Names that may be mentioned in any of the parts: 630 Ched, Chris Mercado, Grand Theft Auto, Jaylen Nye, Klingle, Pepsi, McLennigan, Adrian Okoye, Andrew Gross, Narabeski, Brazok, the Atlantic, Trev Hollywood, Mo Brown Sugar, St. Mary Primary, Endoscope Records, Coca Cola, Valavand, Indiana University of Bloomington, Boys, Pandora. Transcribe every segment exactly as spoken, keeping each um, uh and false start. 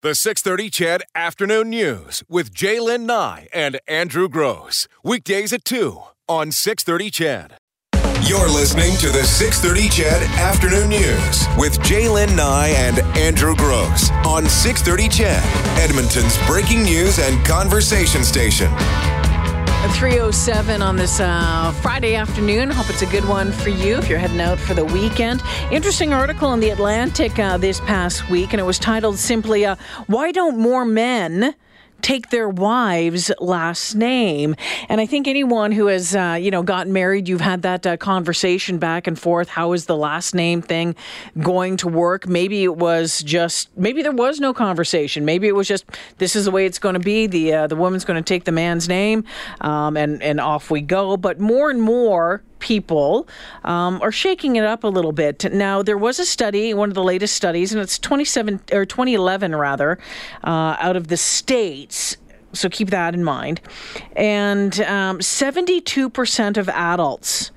The six thirty Ched Afternoon News with Jaylen Nye and Andrew Gross. Weekdays at two on six thirty Ched. You're listening to the six thirty Ched Afternoon News with Jaylen Nye and Andrew Gross on six thirty Ched, Edmonton's breaking news and conversation station. three oh seven on this uh, Friday afternoon. Hope it's a good one for you if you're heading out for the weekend. Interesting article in the Atlantic uh, this past week, and it was titled simply, uh, Why Don't More Men Take Their Wives' Last Name? And I think anyone who has, uh, you know, gotten married, you've had that uh, conversation back and forth. How is the last name thing going to work? Maybe it was just, maybe there was no conversation. Maybe it was just, this is the way it's going to be. The uh, the woman's going to take the man's name, um, and, and off we go. But more and more people um, are shaking it up a little bit. Now, there was a study, one of the latest studies, and it's twenty-seven or twenty eleven rather, uh, out of the States. So keep that in mind. And um, seventy-two percent of adults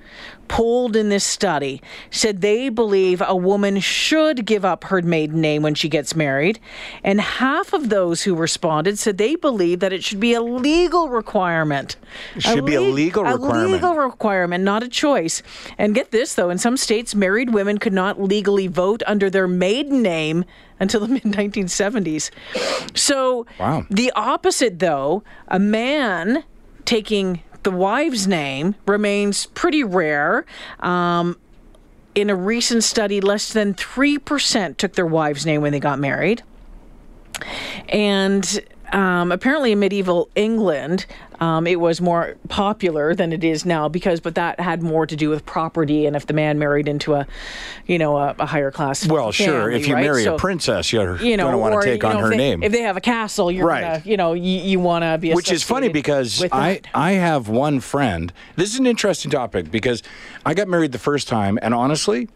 polled in this study said they believe a woman should give up her maiden name when she gets married. And half of those who responded said they believe that it should be a legal requirement. It should a be le- a legal requirement. A legal requirement, not a choice. And get this, though, in some states, married women could not legally vote under their maiden name until the mid nineteen seventies. So wow. The opposite, though, a man taking the wife's name remains pretty rare. Um, in a recent study, less than three percent took their wife's name when they got married. And um, apparently in medieval England, Um, it was more popular than it is now because, but that had more to do with property and if the man married into a, you know, a, a higher class. Well, family, sure. If you right? marry so, a princess, you're you know, going to want to take on know, her if they, name. If they have a castle, you're right. gonna, you know, you, you want to be. Which is funny because I, I have one friend. This is an interesting topic because I got married the first time, and honestly,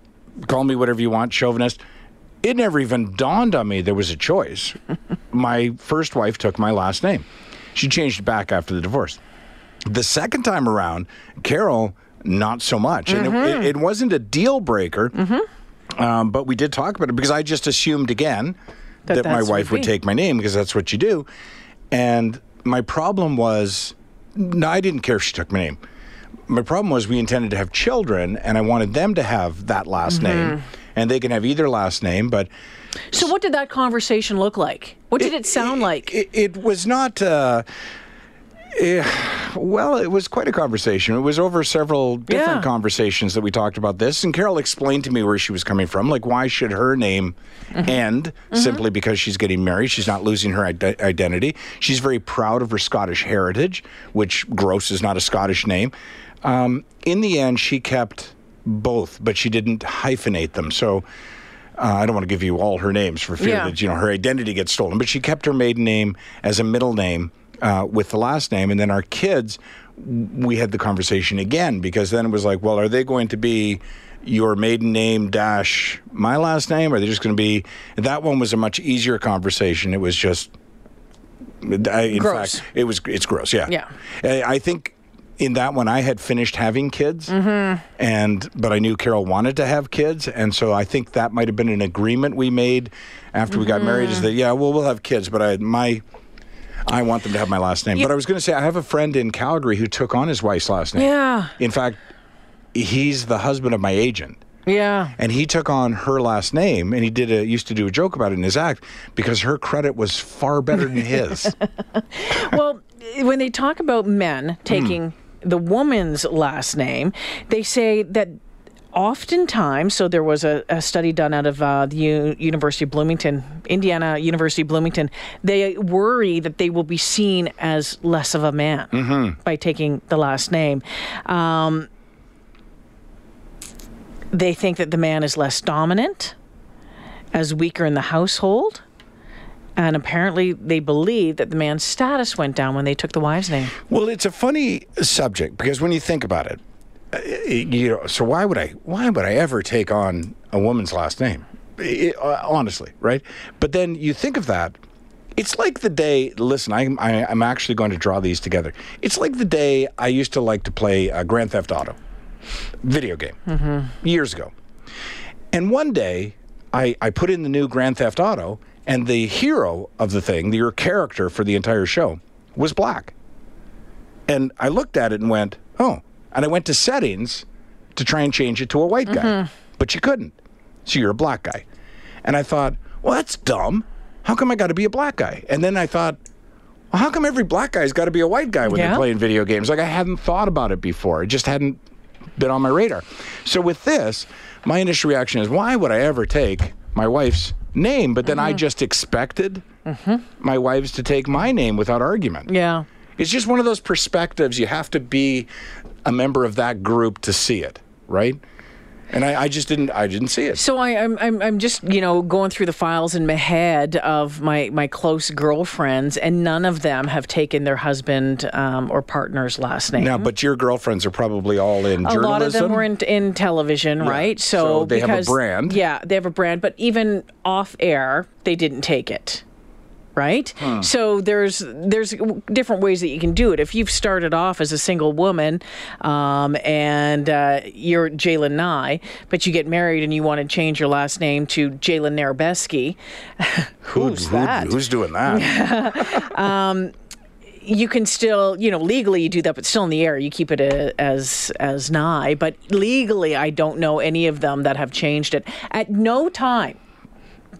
call me whatever you want, chauvinist. It never even dawned on me there was a choice. My first wife took my last name. She changed it back after the divorce. The second time around, Carol, not so much. Mm-hmm. And it, it wasn't a deal breaker, mm-hmm. um, but we did talk about it because I just assumed again that, that my wife would take my name because that's what you do. And my problem was, no, I didn't care if she took my name. My problem was we intended to have children, and I wanted them to have that last mm-hmm. name. And they can have either last name, but... So what did that conversation look like? What did it, it sound like? It, it was not... Uh, it, well, it was quite a conversation. It was over several different yeah. conversations that we talked about this. And Carol explained to me where she was coming from. Like, why should her name mm-hmm. end mm-hmm. simply because she's getting married? She's not losing her ide- identity. She's very proud of her Scottish heritage, which Gross is not a Scottish name. Um, in the end, she kept... both, but she didn't hyphenate them. So uh, I don't want to give you all her names for fear yeah. that, you know, her identity gets stolen. But she kept her maiden name as a middle name uh, with the last name. And then our kids, we had the conversation again because then it was like, well, are they going to be your maiden name dash my last name? Or are they just going to be... And that one was a much easier conversation. It was just... I, in gross. fact, it was, it's gross, yeah. yeah. I, I think... In that one, I had finished having kids, mm-hmm. and but I knew Carol wanted to have kids, and so I think that might have been an agreement we made after mm-hmm. we got married, is that, yeah, well, we'll have kids, but I my I want them to have my last name. Yeah. But I was going to say, I have a friend in Calgary who took on his wife's last name. Yeah. In fact, he's the husband of my agent. Yeah. And he took on her last name, and he did a, used to do a joke about it in his act, because her credit was far better than his. Well, when they talk about men taking... Mm. the woman's last name, they say that oftentimes, so there was a, a study done out of uh, the U- University of Bloomington, Indiana University of Bloomington, they worry that they will be seen as less of a man mm-hmm. by taking the last name. Um, they think that the man is less dominant, as weaker in the household. And apparently they believe that the man's status went down when they took the wife's name. Well, it's a funny subject because when you think about it, you know, so why would I why would I ever take on a woman's last name? It, honestly, right? But then you think of that, it's like the day, listen, I'm, I'm actually going to draw these together. It's like the day I used to like to play uh, Grand Theft Auto video game mm-hmm. years ago. And one day I, I put in the new Grand Theft Auto And the hero of the thing, your character for the entire show, was black. And I looked at it and went, oh. And I went to settings to try and change it to a white mm-hmm. guy. But you couldn't. So you're a black guy. And I thought, well, that's dumb. How come I got to be a black guy? And then I thought, well, how come every black guy's got to be a white guy when yeah. they're playing video games? Like, I hadn't thought about it before. It just hadn't been on my radar. So with this, my initial reaction is, why would I ever take my wife's name? But then mm-hmm. I just expected mm-hmm. my wives to take my name without argument. Yeah. It's just one of those perspectives. You have to be a member of that group to see it, right? And I, I just didn't. I didn't see it. So I, I'm, I'm, I'm just, you know, going through the files in my head of my, my close girlfriends, and none of them have taken their husband um, or partner's last name. Now, but your girlfriends are probably all in a journalism. A lot of them were in, in television, yeah. right? So, so they because, have a brand. Yeah, they have a brand. But even off air, they didn't take it. Right? Hmm. So there's there's different ways that you can do it. If you've started off as a single woman um, and uh, you're Jaylen Nye, but you get married and you want to change your last name to Jaylen Narabeski, who's who, that? Who, who's doing that? um, you can still, you know, legally you do that, but still in the air. You keep it a, as as Nye. But legally, I don't know any of them that have changed it. At no time,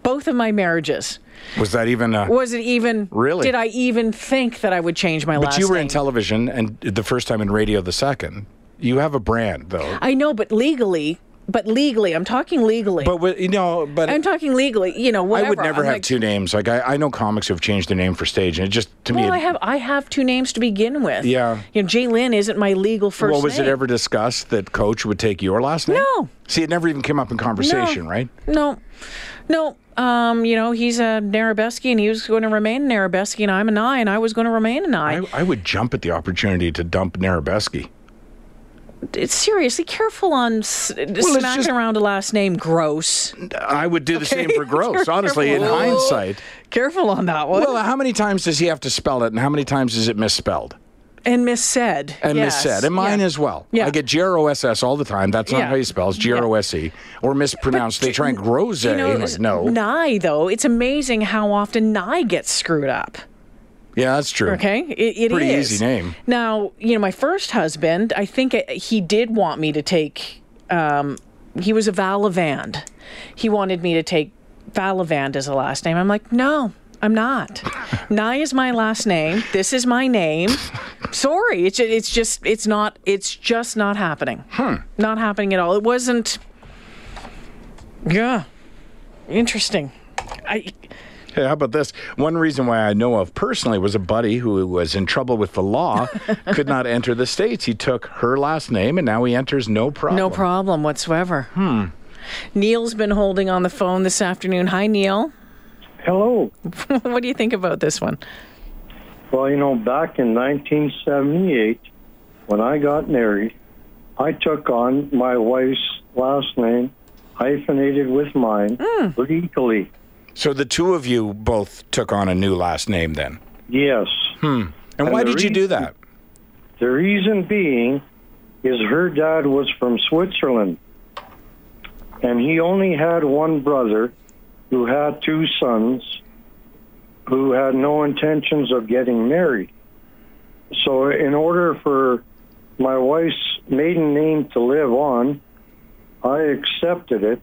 both of my marriages... Was that even a... Was it even... Really? Did I even think that I would change my but last name? But you were name? in television, and the first time in radio the second. You have a brand, though. I know, but legally... But legally, I'm talking legally. But, you know, but... I'm talking legally, you know, whatever. I would never I'm have like, two names. Like, I, I know comics who have changed their name for stage, and it just, to well, me... Well, I have I have two names to begin with. Yeah. You know, Jaylen isn't my legal first name. Well, was name. it ever discussed that Coach would take your last name? No. See, it never even came up in conversation, no. right? No. No. Um, you know, he's a Narabeski, and he was going to remain Narabeski, and I'm a Nye, and I was going to remain a Nye. I, I would jump at the opportunity to dump Narabeski. Seriously, careful on s- well, smacking just, around a last name, Gross. I would do the okay. same for Gross, honestly, careful. in hindsight. Careful on that one. Well, how many times does he have to spell it, and how many times is it misspelled? And missaid. And yes. missaid. And mine yeah. as well. Yeah. I get G R O S S all the time. That's not yeah. how you spell it. G R O S E. Yeah. Or mispronounced. But they try and Grose. You know, like, no. Nye, though, it's amazing how often Nye gets screwed up. Yeah, that's true. Okay, it, it Pretty is. Pretty easy name. Now, you know, my first husband, I think he did want me to take, um, he was a Valavand. He wanted me to take Valavand as a last name. I'm like, no, I'm not. Nye is my last name. This is my name. Sorry, it's it's just, it's not, it's just not happening. Hmm. Not happening at all. It wasn't, yeah, interesting. I... Hey, how about this? One reason why I know of personally was a buddy who was in trouble with the law, could not enter the States. He took her last name, and now he enters no problem. No problem whatsoever. Hmm. Neil's been holding on the phone this afternoon. Hi, Neil. Hello. What do you think about this one? Well, you know, back in nineteen seventy-eight, when I got married, I took on my wife's last name, hyphenated with mine, mm. legally. So the two of you both took on a new last name then? Yes. Hmm. And, and why did reason, you do that? The reason being is her dad was from Switzerland, and he only had one brother who had two sons who had no intentions of getting married. So in order for my wife's maiden name to live on, I accepted it.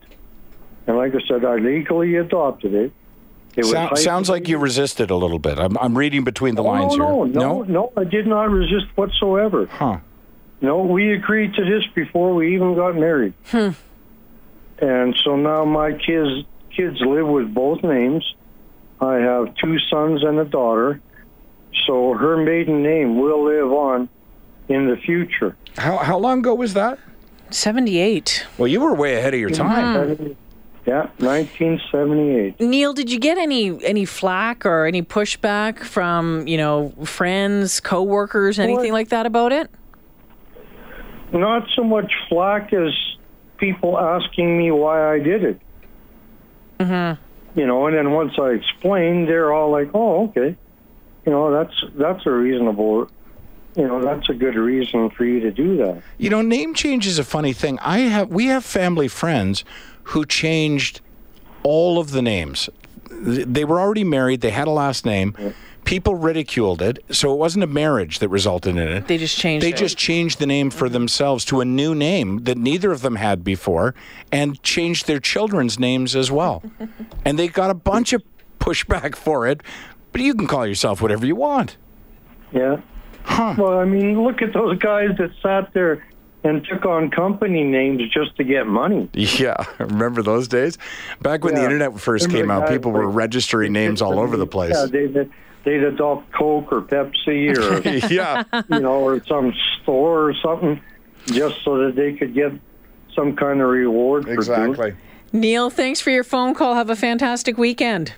And like I said, I legally adopted it. It so, was sounds like you resisted a little bit. I'm, I'm reading between the no, lines no, here. No, no, no, I did not resist whatsoever. Huh. No, we agreed to this before we even got married. Hmm. And so now my kids kids live with both names. I have two sons and a daughter. So her maiden name will live on in the future. How, how long ago was that? seventy-eight. Well, you were way ahead of your time. Mm-hmm. Yeah, nineteen seventy-eight. Neil, did you get any any flack or any pushback from, you know, friends, coworkers, anything what? like that about it? Not so much flack as people asking me why I did it. Mm-hmm. You know, and then once I explained, they're all like, "Oh, okay. You know, that's that's a reasonable, you know, that's a good reason for you to do that." You know, name change is a funny thing. I have we have family friends who changed all of the names they were already married. They had a last name. Yeah. People ridiculed it, so it wasn't a marriage that resulted in it. They just changed They it. just changed the name for themselves to a new name that neither of them had before, and changed their children's names as well. And they got a bunch of pushback for it, but you can call yourself whatever you want. Yeah. Huh. Well, I mean, look at those guys that sat there and took on company names just to get money. Yeah, remember those days? Back when yeah. the internet first remember came out, people were like, registering names all over the place. Yeah, they, they'd adopt Coke or Pepsi or yeah, you know, or some store or something, just so that they could get some kind of reward. Exactly. For Neil, thanks for your phone call. Have a fantastic weekend.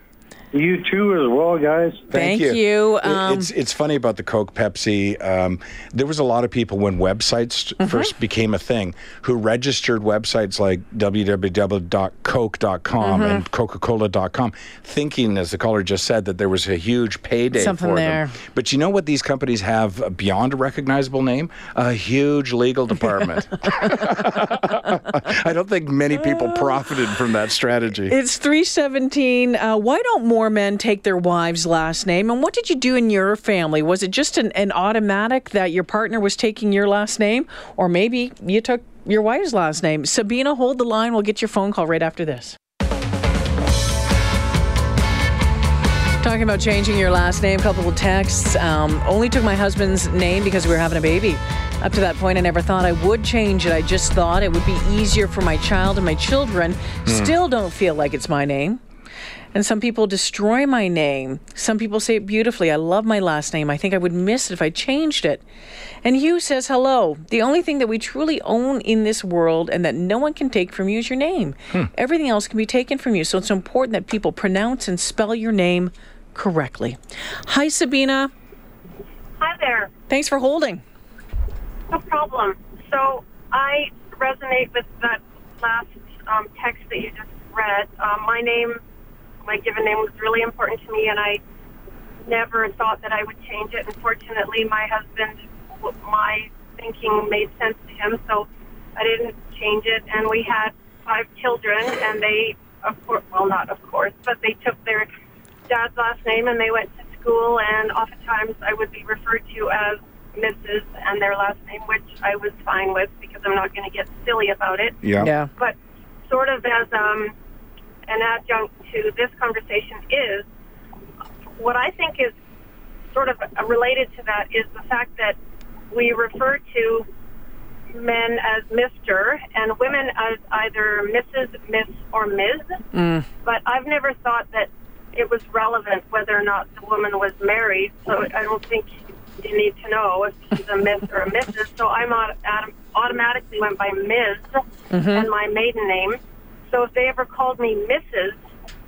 You too, as well, guys. Thank, Thank you. you. Um, it's it's funny about the Coke, Pepsi. Um, there was a lot of people when websites mm-hmm. first became a thing who registered websites like w w w dot coke dot com mm-hmm. and coca cola dot com, thinking, as the caller just said, that there was a huge payday Something for there. them. But you know what these companies have beyond a recognizable name? A huge legal department. I don't think many people profited from that strategy. It's three seventeen. Uh, why don't more More men take their wives' last name? And what did you do in your family? Was it just an, an automatic that your partner was taking your last name? Or maybe you took your wife's last name? Sabina, hold the line. We'll get your phone call right after this. Talking about changing your last name, a couple of texts. Um, only took my husband's name because we were having a baby. Up to that point, I never thought I would change it. I just thought it would be easier for my child and my children. Mm. Still don't feel like it's my name. And some people destroy my name. Some people say it beautifully. I love my last name. I think I would miss it if I changed it. And Hugh says, hello. The only thing that we truly own in this world and that no one can take from you is your name. Hmm. Everything else can be taken from you. So it's important that people pronounce and spell your name correctly. Hi, Sabina. Hi there. Thanks for holding. No problem. So I resonate with that last um, text that you just read. Uh, my name... My given name was really important to me, and I never thought that I would change it. Unfortunately, my husband, my thinking made sense to him, so I didn't change it. And we had five children, and they, of course, well, not of course, but they took their dad's last name, and they went to school, and oftentimes I would be referred to as Missus and their last name, which I was fine with because I'm not going to get silly about it. Yeah. yeah. But sort of as... um. an adjunct to this conversation is, what I think is sort of related to that is the fact that we refer to men as Mister and women as either Missus, Miss, or Miz. Mm. But I've never thought that it was relevant whether or not the woman was married, so I don't think you need to know if she's a Miss or a Missus. So I autom- automatically went by Miz mm-hmm. and my maiden name. So if they ever called me Missus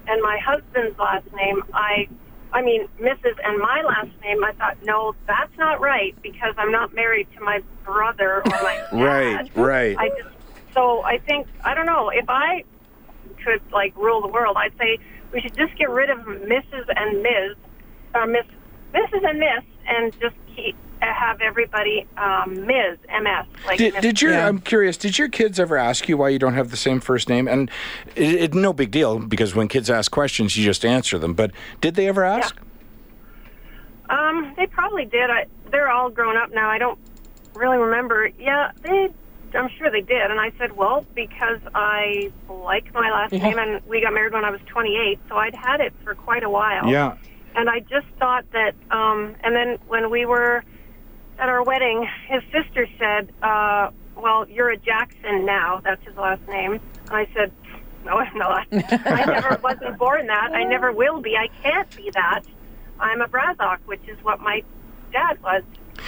and my husband's last name, I, I mean, Missus and my last name, I thought, no, that's not right because I'm not married to my brother or my dad. Right, right. I just, so I think, I don't know, if I could, like, rule the world, I'd say we should just get rid of Missus and Miz, or Miss, Missus and Miss, and just keep... have everybody um, Miz M S Like did, did your? Yeah. I'm curious. Did your kids ever ask you why you don't have the same first name? And it, it no big deal because when kids ask questions, you just answer them. But did they ever ask? Yeah. Um, they probably did. I, they're all grown up now. I don't really remember. Yeah, they. I'm sure they did. And I said, well, because I like my last yeah. name, and we got married when I was twenty-eight, so I'd had it for quite a while. Yeah. And I just thought that. Um, and then when we were at our wedding, his sister said, uh, well, you're a Jackson now. That's his last name. And I said, no, I'm not. I never wasn't born that. I never will be. I can't be that. I'm a Brazok, which is what my dad was.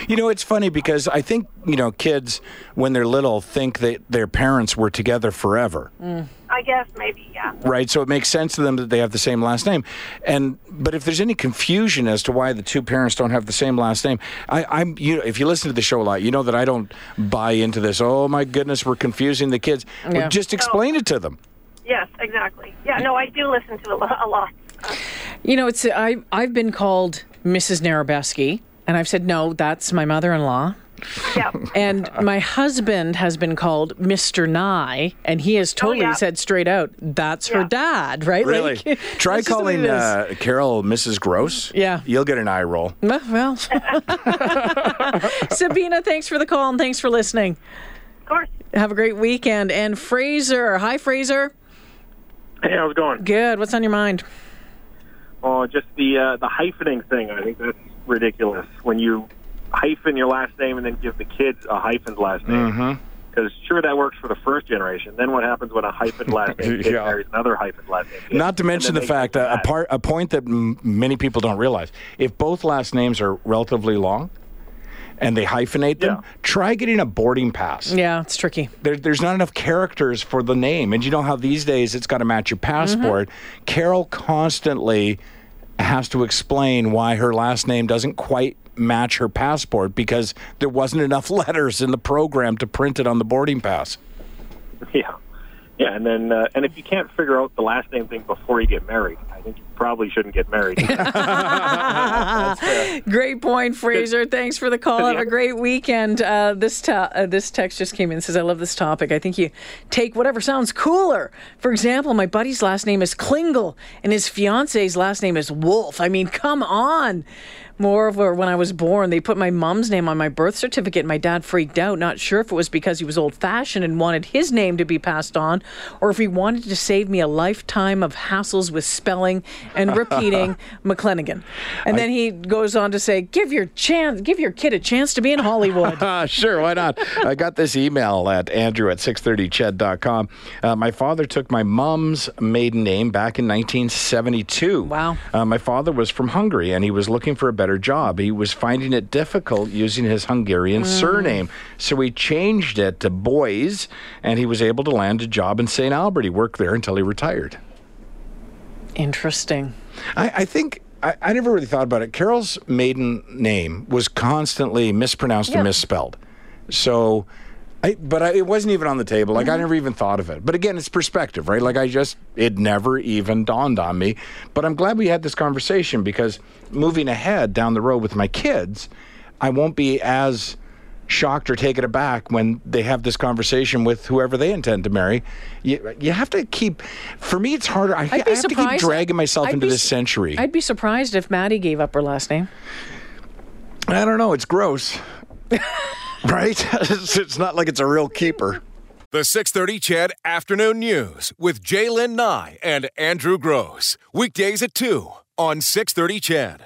You know, it's funny because I think, you know, kids, when they're little, think that their parents were together forever. Mm. I guess maybe, yeah. Right, so it makes sense to them that they have the same last name. And but if there's any confusion as to why the two parents don't have the same last name, I, I'm you know, if you listen to the show a lot, you know that I don't buy into this, oh, my goodness, we're confusing the kids. Yeah. Well, just explain no. it to them. Yes, exactly. Yeah, no, I do listen to it a lot. You know, it's I, I've been called Missus Narabeski. And I've said, no, that's my mother-in-law. Yeah. And my husband has been called Mister Nye, and he has totally oh, yeah. said straight out, that's yeah. her dad, right? Really? Like, try calling uh, Carol Missus Gross. Yeah. You'll get an eye roll. Well, well. Sabina, thanks for the call and thanks for listening. Of course. Have a great weekend. And Fraser, hi, Fraser. Hey, how's it going? Good. What's on your mind? Oh, just the uh, the hyphening thing. I think that's ridiculous. When you hyphen your last name and then give the kids a hyphened last name. Because mm-hmm. sure, that works for the first generation. Then what happens when a hyphened last name kid yeah. marries another hyphened last name kid? Not to mention the fact, that a, part, a point that m- many people don't realize, if both last names are relatively long, and they hyphenate them, yeah. try getting a boarding pass. Yeah, it's tricky. There, there's not enough characters for the name. And you know how these days it's got to match your passport. Mm-hmm. Carol constantly has to explain why her last name doesn't quite match her passport because there wasn't enough letters in the program to print it on the boarding pass. Yeah. Yeah, and then uh, and if you can't figure out the last name thing before you get married, I think you probably shouldn't get married. That's, uh, great point, Fraser. Thanks for the call. Have a great weekend. Uh, this ta- uh, this text just came in and says, I love this topic. I think you take whatever sounds cooler. For example, my buddy's last name is Klingle, and his fiance's last name is Wolf. I mean, come on. Moreover, when I was born, they put my mom's name on my birth certificate. My dad freaked out, not sure if it was because he was old-fashioned and wanted his name to be passed on, or if he wanted to save me a lifetime of hassles with spelling and repeating McLennigan. And I, then he goes on to say, give your chance, give your kid a chance to be in Hollywood. Sure, why not? I got this email at Andrew at six thirty ched dot com. Uh, my father took my mom's maiden name back in nineteen seventy-two. Wow. Uh, my father was from Hungary, and he was looking for a better job. He was finding it difficult using his Hungarian mm. surname, so he changed it to Boys, and he was able to land a job in Saint Albert. He worked there until he retired. Interesting. I, I think I, I never really thought about it. Carol's maiden name was constantly mispronounced yep. and misspelled, so I, but I, it wasn't even on the table. Like, mm-hmm. I never even thought of it. But again, it's perspective, right? Like, I just, it never even dawned on me. But I'm glad we had this conversation, because moving ahead down the road with my kids, I won't be as shocked or taken aback when they have this conversation with whoever they intend to marry. You, you have to keep, for me, it's harder. I, I have surprised. to keep dragging myself I'd into be, this century. I'd be surprised if Maddie gave up her last name. I don't know. It's gross. Right? It's not like it's a real keeper. The six thirty Ched Afternoon News with Jaylen Nye and Andrew Gross. Weekdays at two on six thirty Ched.